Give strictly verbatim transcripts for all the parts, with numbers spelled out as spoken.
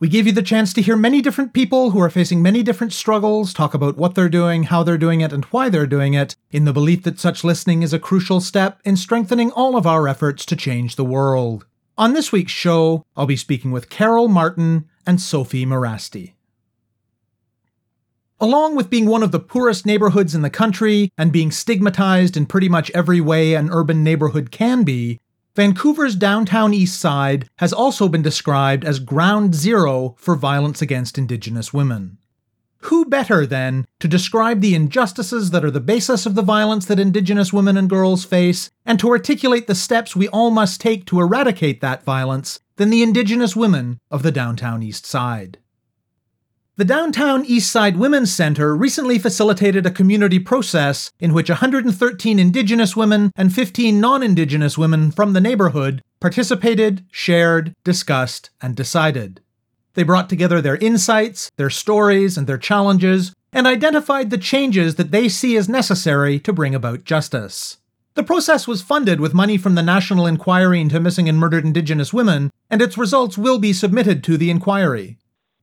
We give you the chance to hear many different people who are facing many different struggles, talk about what they're doing, how they're doing it, and why they're doing it, in the belief that such listening is a crucial step in strengthening all of our efforts to change the world. On this week's show, I'll be speaking with Carol Martin and Sophie Morasty. Along with being one of the poorest neighborhoods in the country and being stigmatized in pretty much every way an urban neighborhood can be, Vancouver's Downtown Eastside has also been described as ground zero for violence against Indigenous women. Who better, then, to describe the injustices that are the basis of the violence that Indigenous women and girls face, and to articulate the steps we all must take to eradicate that violence, than the Indigenous women of the Downtown Eastside? The Downtown Eastside Women's Centre recently facilitated a community process in which one hundred thirteen Indigenous women and fifteen non-Indigenous women from the neighbourhood participated, shared, discussed, and decided. They brought together their insights, their stories, and their challenges, and identified the changes that they see as necessary to bring about justice. The process was funded with money from the National Inquiry into Missing and Murdered Indigenous Women, and its results will be submitted to the inquiry.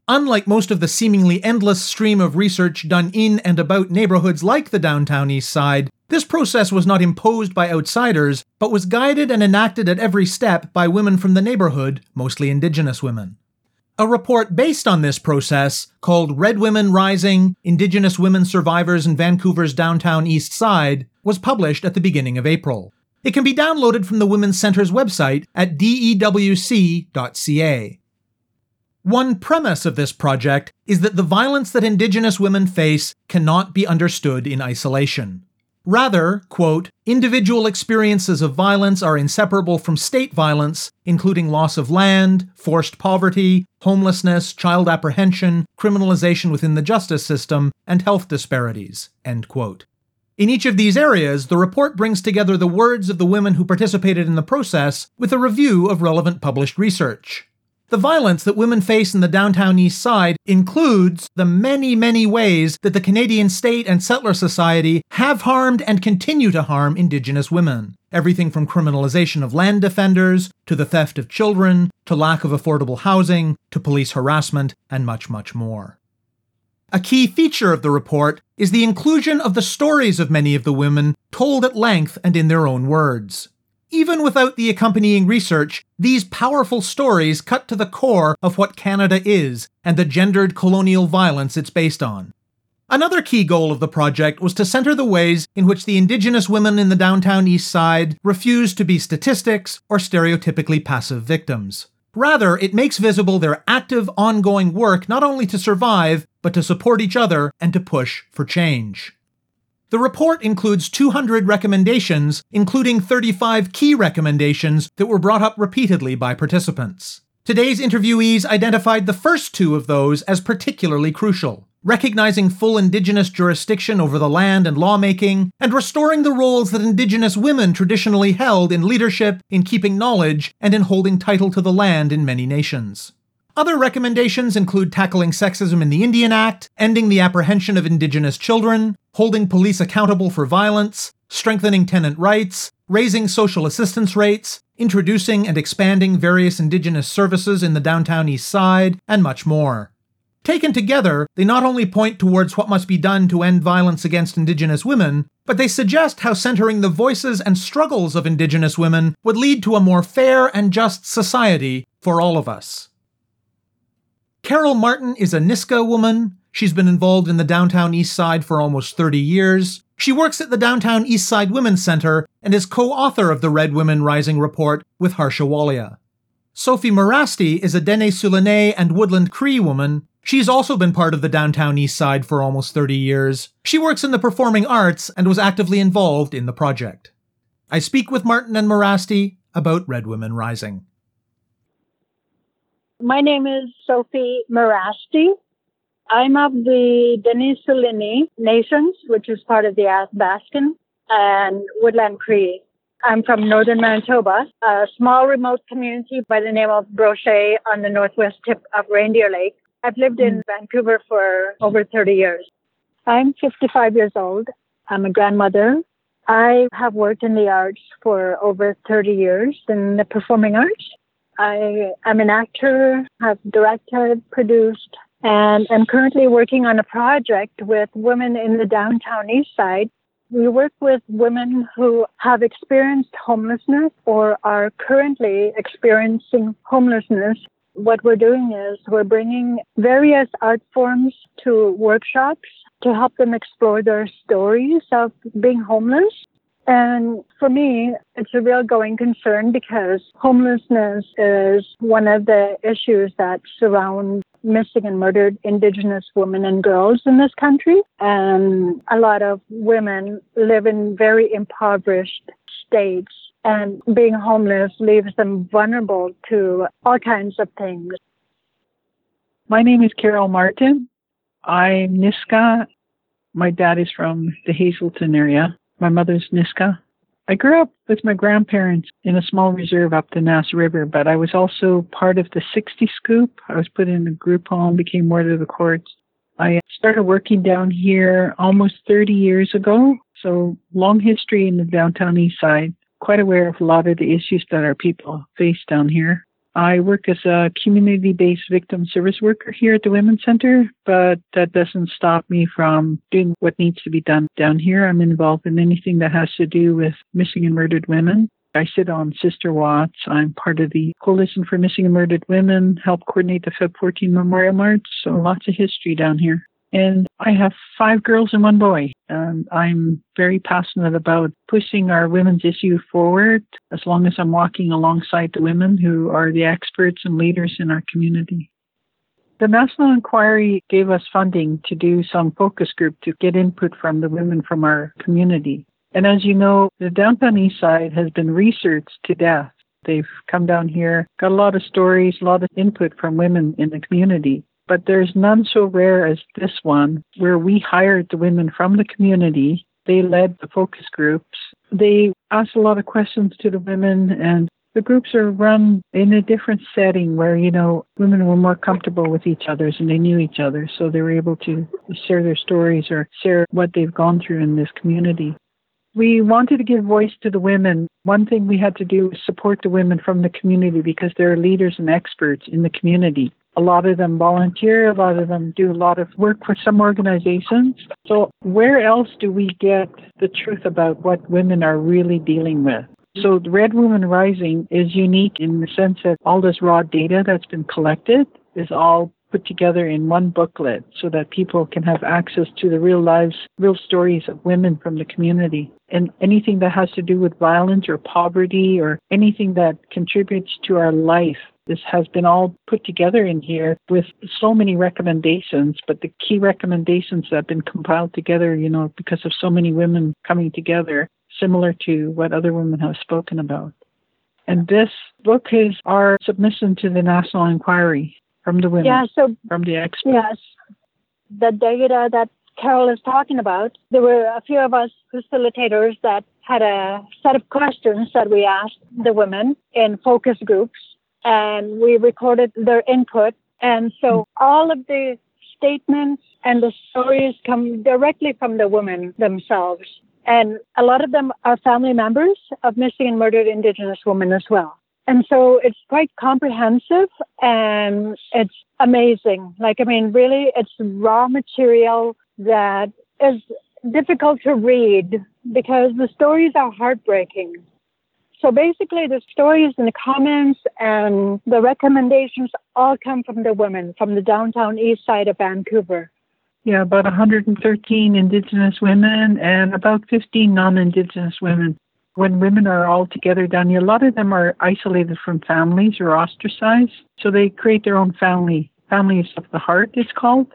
Unlike most of the seemingly endless stream of research done in and about neighborhoods like the Downtown Eastside, this process was not imposed by outsiders, but was guided and enacted at every step by women from the neighborhood, mostly Indigenous women. A report based on this process, called Red Women Rising, Indigenous Women Survivors in Vancouver's Downtown Eastside, was published at the beginning of April. It can be downloaded from the Women's Centre's website at D E W C dot C A. One premise of this project is that the violence that Indigenous women face cannot be understood in isolation. Rather, quote, individual experiences of violence are inseparable from state violence, including loss of land, forced poverty, homelessness, child apprehension, criminalization within the justice system, and health disparities, end quote. In each of these areas, the report brings together the words of the women who participated in the process with a review of relevant published research. The violence that women face in the Downtown Eastside includes the many, many ways that the Canadian state and settler society have harmed and continue to harm Indigenous women. Everything from criminalization of land defenders, to the theft of children, to lack of affordable housing, to police harassment, and much, much more. A key feature of the report is the inclusion of the stories of many of the women told at length and in their own words. Even without the accompanying research, these powerful stories cut to the core of what Canada is and the gendered colonial violence it's based on. Another key goal of the project was to centre the ways in which the Indigenous women in the Downtown Eastside refuse to be statistics or stereotypically passive victims. Rather, it makes visible their active, ongoing work not only to survive, but to support each other and to push for change. The report includes two hundred recommendations, including thirty-five key recommendations that were brought up repeatedly by participants. Today's interviewees identified the first two of those as particularly crucial: recognizing full Indigenous jurisdiction over the land and lawmaking, and restoring the roles that Indigenous women traditionally held in leadership, in keeping knowledge, and in holding title to the land in many nations. Other recommendations include tackling sexism in the Indian Act, ending the apprehension of Indigenous children, holding police accountable for violence, strengthening tenant rights, raising social assistance rates, introducing and expanding various Indigenous services in the Downtown Eastside, and much more. Taken together, they not only point towards what must be done to end violence against Indigenous women, but they suggest how centering the voices and struggles of Indigenous women would lead to a more fair and just society for all of us. Carol Martin is a Niska woman. She's been involved in the Downtown Eastside for almost thirty years. She works at the Downtown Eastside Women's Centre and is co-author of the Red Women Rising report with Harsha Walia. Sophie Morasty is a Dene Suline and Woodland Cree woman. She's also been part of the Downtown Eastside for almost thirty years. She works in the performing arts and was actively involved in the project. I speak with Martin and Morasty about Red Women Rising. My name is Sophie Morasty. I'm of the Dene Suline Nations, which is part of the Athabaskan and Woodland Cree. I'm from northern Manitoba, a small remote community by the name of Brochet on the northwest tip of Reindeer Lake. I've lived in Vancouver for over thirty years. I'm fifty-five years old. I'm a grandmother. I have worked in the arts for over thirty years in the performing arts. I am an actor, have directed, produced, and I'm currently working on a project with women in the Downtown Eastside. We work with women who have experienced homelessness or are currently experiencing homelessness. What we're doing is we're bringing various art forms to workshops to help them explore their stories of being homeless. And for me, it's a real going concern because homelessness is one of the issues that surround missing and murdered Indigenous women and girls in this country. And a lot of women live in very impoverished states, and being homeless leaves them vulnerable to all kinds of things. My name is Carol Martin. I'm Niska. My dad is from the Hazelton area. My mother's Niska. I grew up with my grandparents in a small reserve up the Nass River, but I was also part of the Sixties Scoop. I was put in a group home, became ward of the courts. I started working down here almost thirty years ago, so long history in the Downtown East Side. Quite aware of a lot of the issues that our people face down here. I work as a community-based victim service worker here at the Women's Centre, but that doesn't stop me from doing what needs to be done down here. I'm involved in anything that has to do with missing and murdered women. I sit on Sister Watts. I'm part of the Coalition for Missing and Murdered Women, help coordinate the February fourteenth Memorial March, so lots of history down here. And I have five girls and one boy. And I'm very passionate about pushing our women's issue forward as long as I'm walking alongside the women who are the experts and leaders in our community. The National Inquiry gave us funding to do some focus group to get input from the women from our community. And as you know, the Downtown Eastside has been researched to death. They've come down here, got a lot of stories, a lot of input from women in the community. But there's none so rare as this one, where we hired the women from the community. They led the focus groups. They asked a lot of questions to the women, and the groups are run in a different setting where, you know, women were more comfortable with each other and they knew each other. So they were able to share their stories or share what they've gone through in this community. We wanted to give voice to the women. One thing we had to do was support the women from the community because they're leaders and experts in the community. A lot of them volunteer, a lot of them do a lot of work for some organizations. So where else do we get the truth about what women are really dealing with? So the Red Women Rising is unique in the sense that all this raw data that's been collected is all put together in one booklet so that people can have access to the real lives, real stories of women from the community. And anything that has to do with violence or poverty or anything that contributes to our life, this has been all put together in here with so many recommendations, but the key recommendations that have been compiled together, you know, because of so many women coming together, similar to what other women have spoken about. And this book is our submission to the National Inquiry from the women, yeah, so, from the experts. Yes, the data that Carol is talking about, there were a few of us facilitators that had a set of questions that we asked the women in focus groups. And we recorded their input. And so all of the statements and the stories come directly from the women themselves. And a lot of them are family members of missing and murdered Indigenous women as well. And so it's quite comprehensive and it's amazing. Like, I mean, really, it's raw material that is difficult to read because the stories are heartbreaking. So basically, the stories and the comments and the recommendations all come from the women from the Downtown East Side of Vancouver. Yeah, about one hundred thirteen Indigenous women and about fifteen non-Indigenous women. When women are all together down here, a lot of them are isolated from families or ostracized. So they create their own family. Families of the Heart, it's called.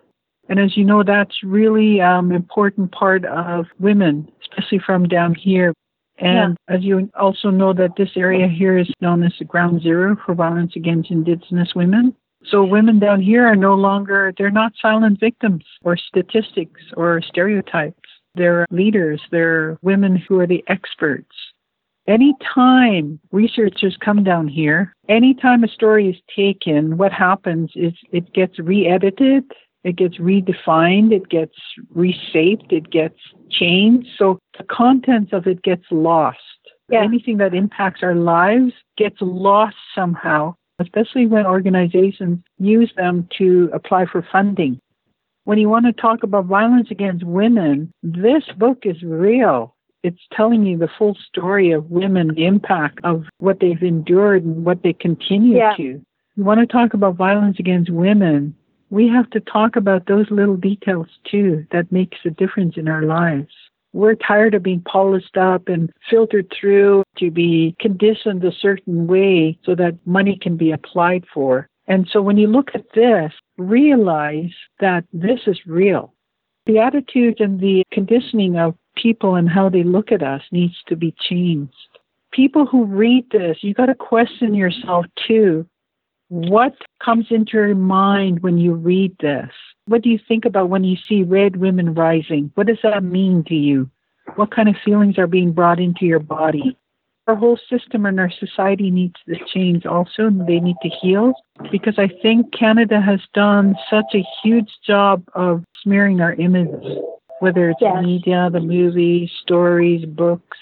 And as you know, that's really um, important part of women, especially from down here. And yeah. As you also know that this area here is known as the ground zero for violence against Indigenous women. So women down here are no longer, they're not silent victims or statistics or stereotypes. They're leaders. They're women who are the experts. Anytime researchers come down here, anytime a story is taken, what happens is it gets re-edited, it gets redefined, it gets reshaped, it gets changed. So the contents of it gets lost. Yeah. Anything that impacts our lives gets lost somehow, especially when organizations use them to apply for funding. When you want to talk about violence against women, this book is real. It's telling you the full story of women, the impact of what they've endured and what they continue yeah. to. You want to talk about violence against women, we have to talk about those little details too that makes a difference in our lives. We're tired of being polished up and filtered through to be conditioned a certain way so that money can be applied for. And so when you look at this, realize that this is real. The attitude and the conditioning of people and how they look at us needs to be changed. People who read this, you got to question yourself too. What comes into your mind when you read this? What do you think about when you see Red Women Rising? What does that mean to you? What kind of feelings are being brought into your body? Our whole system and our society needs to change also, and they need to heal, because I think Canada has done such a huge job of smearing our image, whether it's yes. media, the movies, stories, books,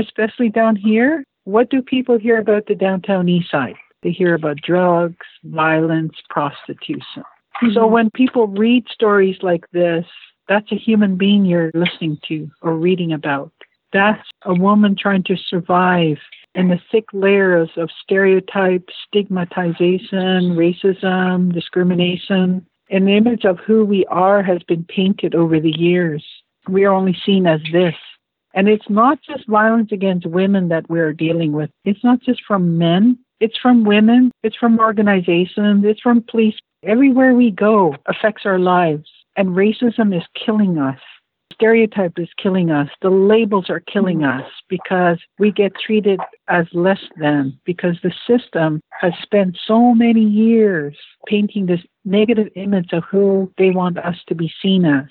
especially down here. What do people hear about the Downtown Eastside? They hear about drugs, violence, prostitution. Mm-hmm. So when people read stories like this, that's a human being you're listening to or reading about. That's a woman trying to survive in the thick layers of stereotypes, stigmatization, racism, discrimination. An image of who we are has been painted over the years. We are only seen as this. And it's not just violence against women that we're dealing with. It's not just from men. It's from women. It's from organizations. It's from police. Everywhere we go affects our lives. And racism is killing us. Stereotype is killing us. The labels are killing us because we get treated as less than, because the system has spent so many years painting this negative image of who they want us to be seen as.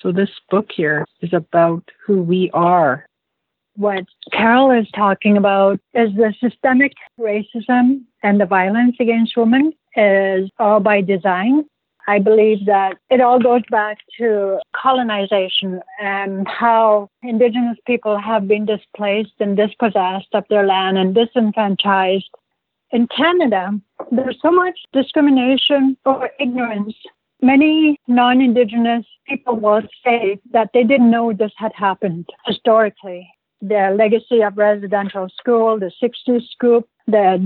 So this book here is about who we are. What Carol is talking about is the systemic racism and the violence against women is all by design. I believe that it all goes back to colonization and how Indigenous people have been displaced and dispossessed of their land and disenfranchised. In Canada, there's so much discrimination or ignorance. Many non-Indigenous people will say that they didn't know this had happened historically. The legacy of residential school, the Sixties Scoop, the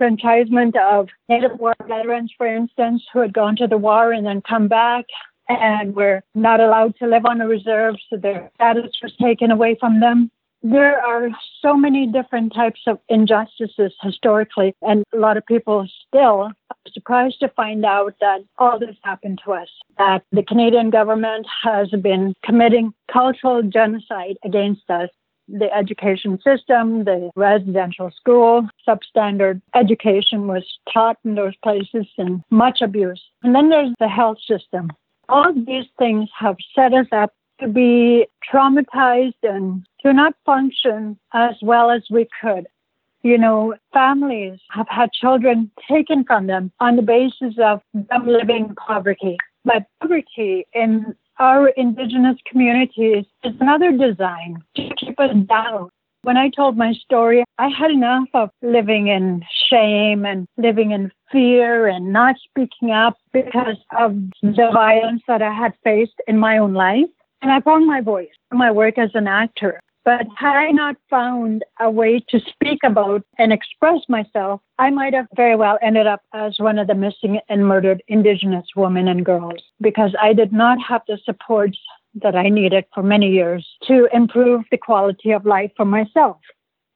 disenfranchisement of Native War veterans, for instance, who had gone to the war and then come back and were not allowed to live on a reserve, so their status was taken away from them. There are so many different types of injustices historically, and a lot of people still are surprised to find out that all this happened to us, that the Canadian government has been committing cultural genocide against us. The education system, the residential school, substandard education was taught in those places and much abuse. And then there's the health system. All of these things have set us up to be traumatized and to not function as well as we could. You know, families have had children taken from them on the basis of them living in poverty. But poverty in our Indigenous communities is another design to keep us down. When I told my story, I had enough of living in shame and living in fear and not speaking up because of the violence that I had faced in my own life. And I found my voice in my work as an actor. But had I not found a way to speak about and express myself, I might have very well ended up as one of the missing and murdered Indigenous women and girls, because I did not have the support that I needed for many years to improve the quality of life for myself.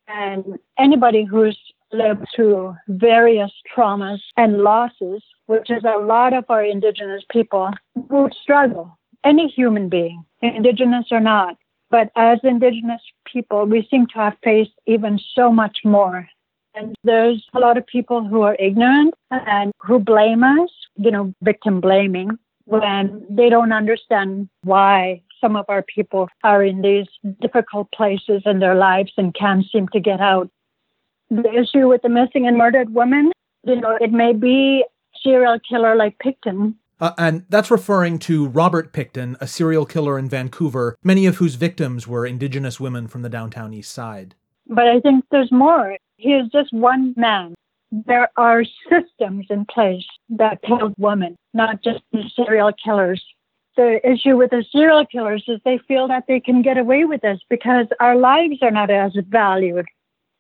And anybody who's lived through various traumas and losses, which is a lot of our Indigenous people, would struggle. Any human being, Indigenous or not. But as Indigenous people, we seem to have faced even so much more. And there's a lot of people who are ignorant and who blame us, you know, victim blaming, when they don't understand why some of our people are in these difficult places in their lives and can't seem to get out. The issue with the missing and murdered women, you know, it may be serial killer like Pickton. Uh, and that's referring to Robert Pickton, a serial killer in Vancouver, many of whose victims were Indigenous women from the Downtown East Side. But I think there's more. He is just one man. There are systems in place that help women, not just the serial killers. The issue with the serial killers is they feel that they can get away with this because our lives are not as valued.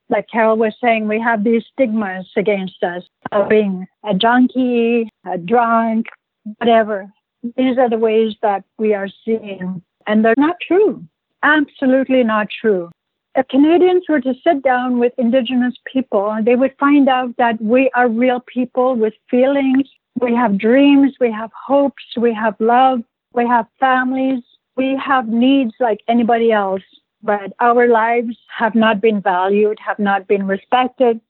Like Carol was saying, we have these stigmas against us of being a junkie, a drunk, whatever. These are the ways that we are seen, and they're not true. Absolutely not true. If Canadians were to sit down with Indigenous people, they would find out that we are real people with feelings. We have dreams, we have hopes, we have love, we have families, we have needs like anybody else. But our lives have not been valued, have not been respected.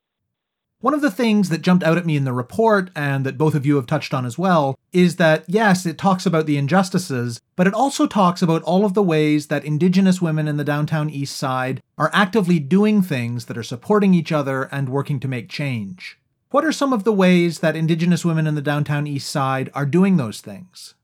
One of the things that jumped out at me in the report, and that both of you have touched on as well, is that, yes, it talks about the injustices, but it also talks about all of the ways that Indigenous women in the Downtown East Side are actively doing things that are supporting each other and working to make change. What are some of the ways that Indigenous women in the Downtown East Side are doing those things?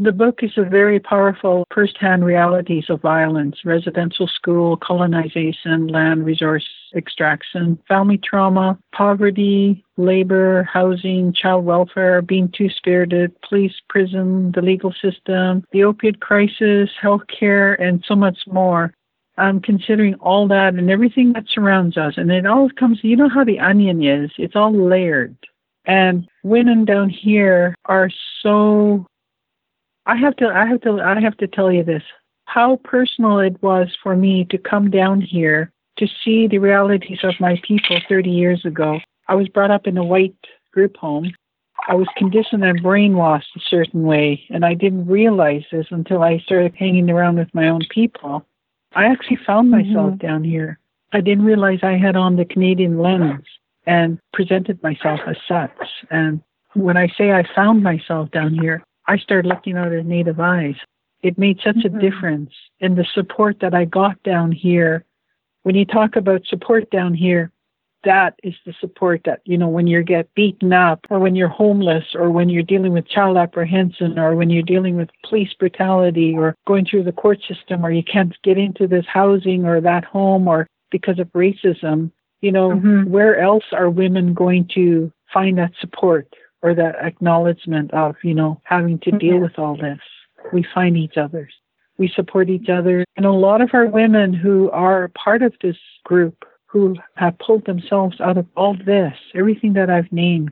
The book is a very powerful first-hand realities of violence, residential school, colonization, land resource extraction, family trauma, poverty, labor, housing, child welfare, being two-spirited, police, prison, the legal system, the opiate crisis, healthcare, and so much more. I'm considering all that and everything that surrounds us. And it all comes, you know how the onion is, it's all layered. And women down here are so... I have to, I have to, I have to tell you this, how personal it was for me to come down here to see the realities of my people thirty years ago. I was brought up in a white group home. I was conditioned and brainwashed a certain way, and I didn't realize this until I started hanging around with my own people. I actually found myself mm-hmm. down here. I didn't realize I had on the Canadian lens and presented myself as such. And when I say I found myself down here, I started looking out of Native eyes. It made such mm-hmm. a difference in the support that I got down here. When you talk about support down here, that is the support that, you know, when you get beaten up or when you're homeless or when you're dealing with child apprehension or when you're dealing with police brutality or going through the court system or you can't get into this housing or that home or because of racism, you know, mm-hmm. where else are women going to find that support? Or that acknowledgement of, you know, having to deal with all this. We find each other. We support each other. And a lot of our women who are part of this group, who have pulled themselves out of all this, everything that I've named,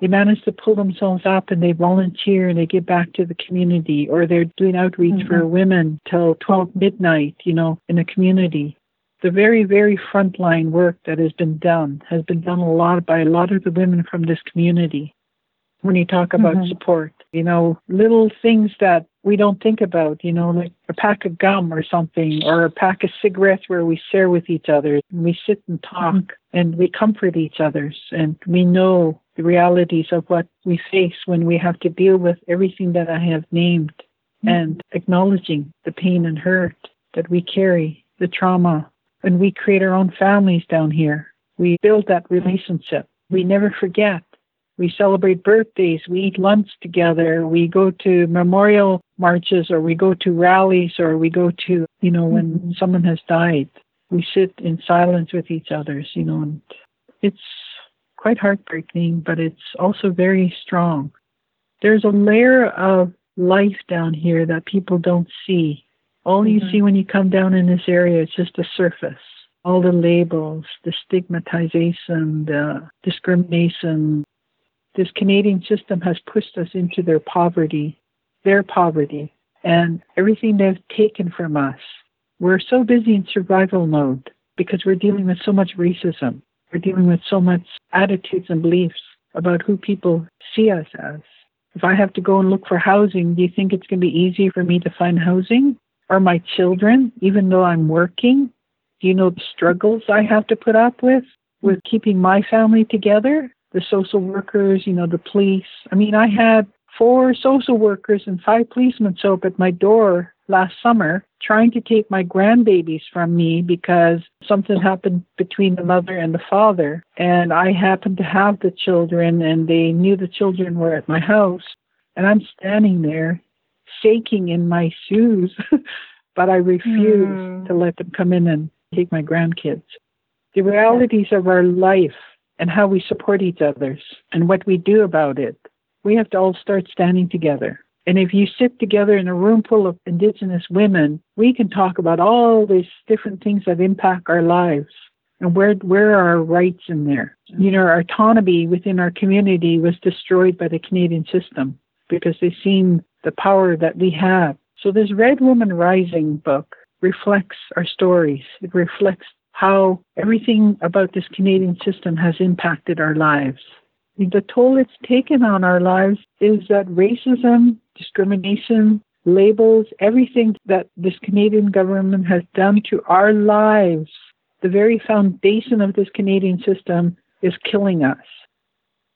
they manage to pull themselves up and they volunteer and they give back to the community, or they're doing outreach mm-hmm. for women till twelve midnight, you know, in a community. The very, very frontline work that has been done has been done a lot by a lot of the women from this community. When you talk about mm-hmm. support, you know, little things that we don't think about, you know, like a pack of gum or something, or a pack of cigarettes where we share with each other and we sit and talk mm-hmm. and we comfort each other. And we know the realities of what we face when we have to deal with everything that I have named mm-hmm. and acknowledging the pain and hurt that we carry, the trauma. And we create our own families down here. We build that relationship. We never forget. We celebrate birthdays, we eat lunch together, we go to memorial marches, or we go to rallies, or we go to, you know, when mm-hmm. someone has died, we sit in silence with each other, you know, and it's quite heartbreaking, but it's also very strong. There's a layer of life down here that people don't see. All mm-hmm. you see when you come down in this area is just the surface. All the labels, the stigmatization, the discrimination. This Canadian system has pushed us into their poverty, their poverty, and everything they've taken from us. We're so busy in survival mode because we're dealing with so much racism. We're dealing with so much attitudes and beliefs about who people see us as. If I have to go and look for housing, do you think it's going to be easy for me to find housing? Or my children, even though I'm working? Do you know the struggles I have to put up with, with keeping my family together? The social workers, you know, the police. I mean, I had four social workers and five policemen show up at my door last summer trying to take my grandbabies from me because something happened between the mother and the father. And I happened to have the children, and they knew the children were at my house. And I'm standing there shaking in my shoes, but I refuse mm. to let them come in and take my grandkids. The realities of our life and how we support each other and what we do about it, we have to all start standing together. And if you sit together in a room full of Indigenous women, we can talk about all these different things that impact our lives. And where where are our rights in there? You know, our autonomy within our community was destroyed by the Canadian system because they seen the power that we have. So this Red Women Rising book reflects our stories. It reflects how everything about this Canadian system has impacted our lives. The toll it's taken on our lives is that racism, discrimination, labels, everything that this Canadian government has done to our lives, the very foundation of this Canadian system is killing us.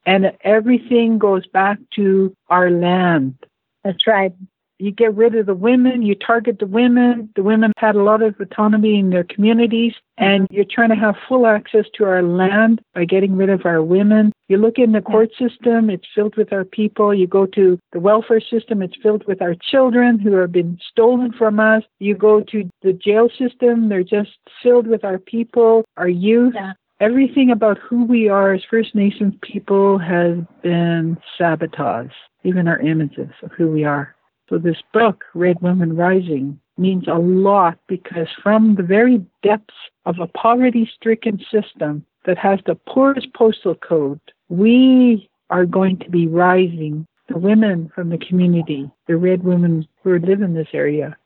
And everything goes back to our land. That's right. You get rid of the women, you target the women. The women had a lot of autonomy in their communities, and you're trying to have full access to our land by getting rid of our women. You look in the court system, it's filled with our people. You go to the welfare system, it's filled with our children who have been stolen from us. You go to the jail system, they're just filled with our people, our youth. Yeah. Everything about who we are as First Nations people has been sabotaged, even our images of who we are. So this book, Red Women Rising, means a lot because from the very depths of a poverty-stricken system that has the poorest postal code, we are going to be rising. The women from the community, the red women who live in this area,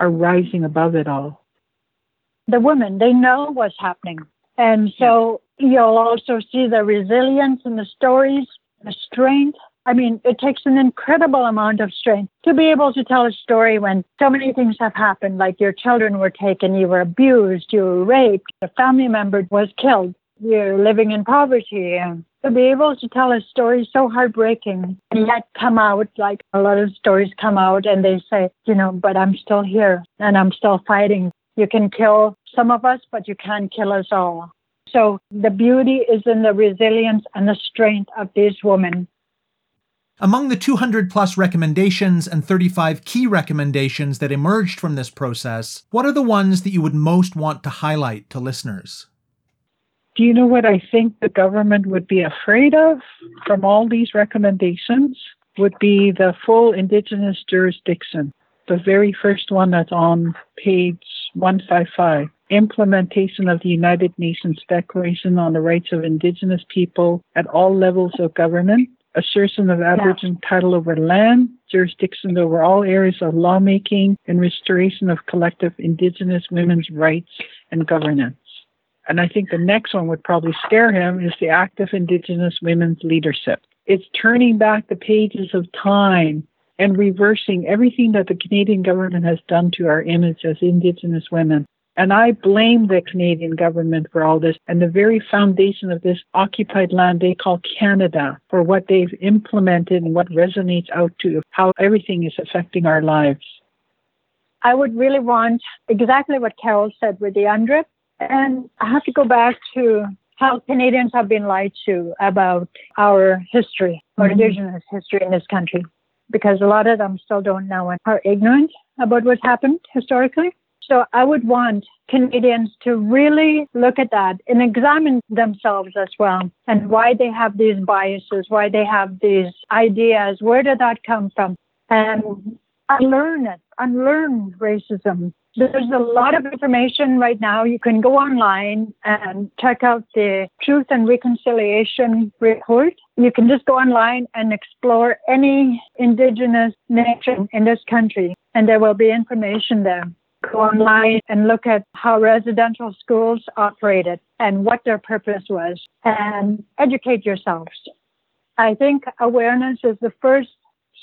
are rising above it all. The women, they know what's happening. And so you'll also see the resilience in the stories, the strength. I mean, it takes an incredible amount of strength to be able to tell a story when so many things have happened, like your children were taken, you were abused, you were raped, a family member was killed, you're living in poverty. And to be able to tell a story so heartbreaking and yet come out, like a lot of stories come out and they say, you know, but I'm still here and I'm still fighting. You can kill some of us, but you can't kill us all. So the beauty is in the resilience and the strength of these women. Among the two hundred plus recommendations and thirty-five key recommendations that emerged from this process, what are the ones that you would most want to highlight to listeners? Do you know what I think the government would be afraid of from all these recommendations? Would be the full Indigenous jurisdiction. The very first one that's on page one fifty-five. Implementation of the United Nations Declaration on the Rights of Indigenous People at all levels of government. Assertion of Aboriginal yeah. title over land, jurisdiction over all areas of lawmaking, and restoration of collective Indigenous women's rights and governance. And I think the next one would probably scare him is the active Indigenous women's leadership. It's turning back the pages of time and reversing everything that the Canadian government has done to our image as Indigenous women. And I blame the Canadian government for all this and the very foundation of this occupied land they call Canada for what they've implemented and what resonates out to how everything is affecting our lives. I would really want exactly what Carol said with the UNDRIP. And I have to go back to how Canadians have been lied to about our history, our mm-hmm. Indigenous history in this country, because a lot of them still don't know and are ignorant about what's happened historically. So I would want Canadians to really look at that and examine themselves as well and why they have these biases, why they have these ideas, where did that come from? And unlearn it, unlearn racism. There's a lot of information right now. You can go online and check out the Truth and Reconciliation Report. You can just go online and explore any Indigenous nation in this country, and there will be information there. Go online and look at how residential schools operated and what their purpose was, and educate yourselves. I think awareness is the first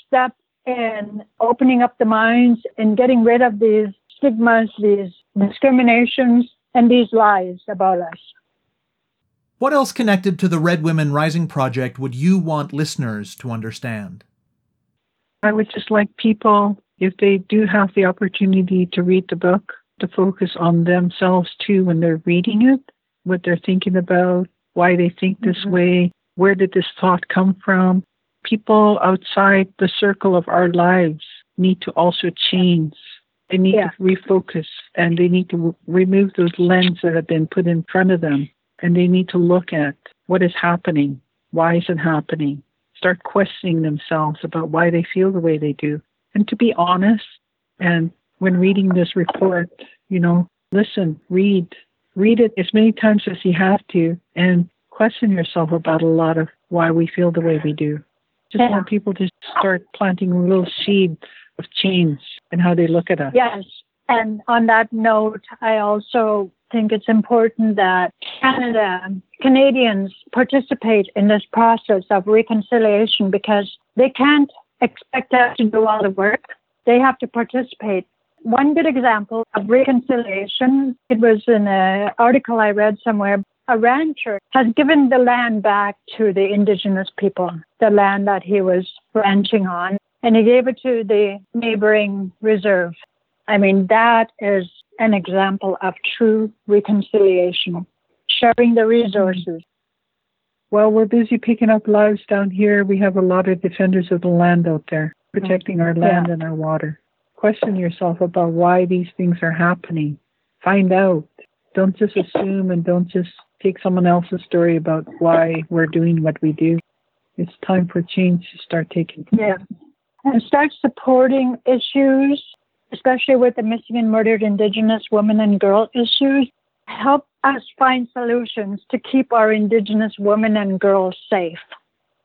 step in opening up the minds and getting rid of these stigmas, these discriminations, and these lies about us. What else connected to the Red Women Rising project would you want listeners to understand? I would just like people, if they do have the opportunity to read the book, to focus on themselves too when they're reading it, what they're thinking about, why they think this mm-hmm. way, where did this thought come from. People outside the circle of our lives need to also change. They need yeah. to refocus, and they need to remove those lenses that have been put in front of them. And they need to look at what is happening. Why is it happening? Start questioning themselves about why they feel the way they do. And to be honest, and when reading this report, you know, listen, read. Read it as many times as you have to, and question yourself about a lot of why we feel the way we do. Just yeah. want people to start planting a little seed of change in how they look at us. Yes. And on that note, I also think it's important that Canada, Canadians participate in this process of reconciliation, because they can't expect us to do all the work. They have to participate. One good example of reconciliation, it was in an article I read somewhere, a rancher has given the land back to the Indigenous people, the land that he was ranching on, and he gave it to the neighboring reserve. I mean, that is an example of true reconciliation, sharing the resources. Well, we're busy picking up lives down here. We have a lot of defenders of the land out there, protecting our land yeah. and our water. Question yourself about why these things are happening. Find out. Don't just assume, and don't just take someone else's story about why we're doing what we do. It's time for change to start taking place. Yeah. And start supporting issues, especially with the missing and murdered Indigenous women and girl issues. Help us find solutions to keep our Indigenous women and girls safe.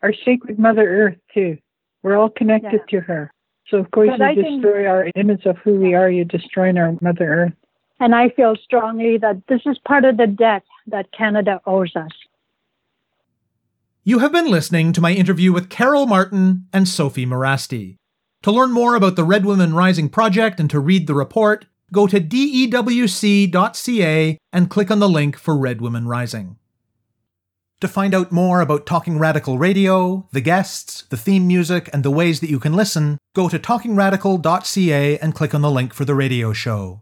Our sacred Mother Earth, too. We're all connected yeah. to her. So, of course, but you I destroy think... our image of who we are. You're destroying our Mother Earth. And I feel strongly that this is part of the debt that Canada owes us. You have been listening to my interview with Carol Martin and Sophie Morasty. To learn more about the Red Women Rising project and to read the report, go to D E W C dot C A and click on the link for Red Women Rising. To find out more about Talking Radical Radio, the guests, the theme music, and the ways that you can listen, go to talking radical dot C A and click on the link for the radio show.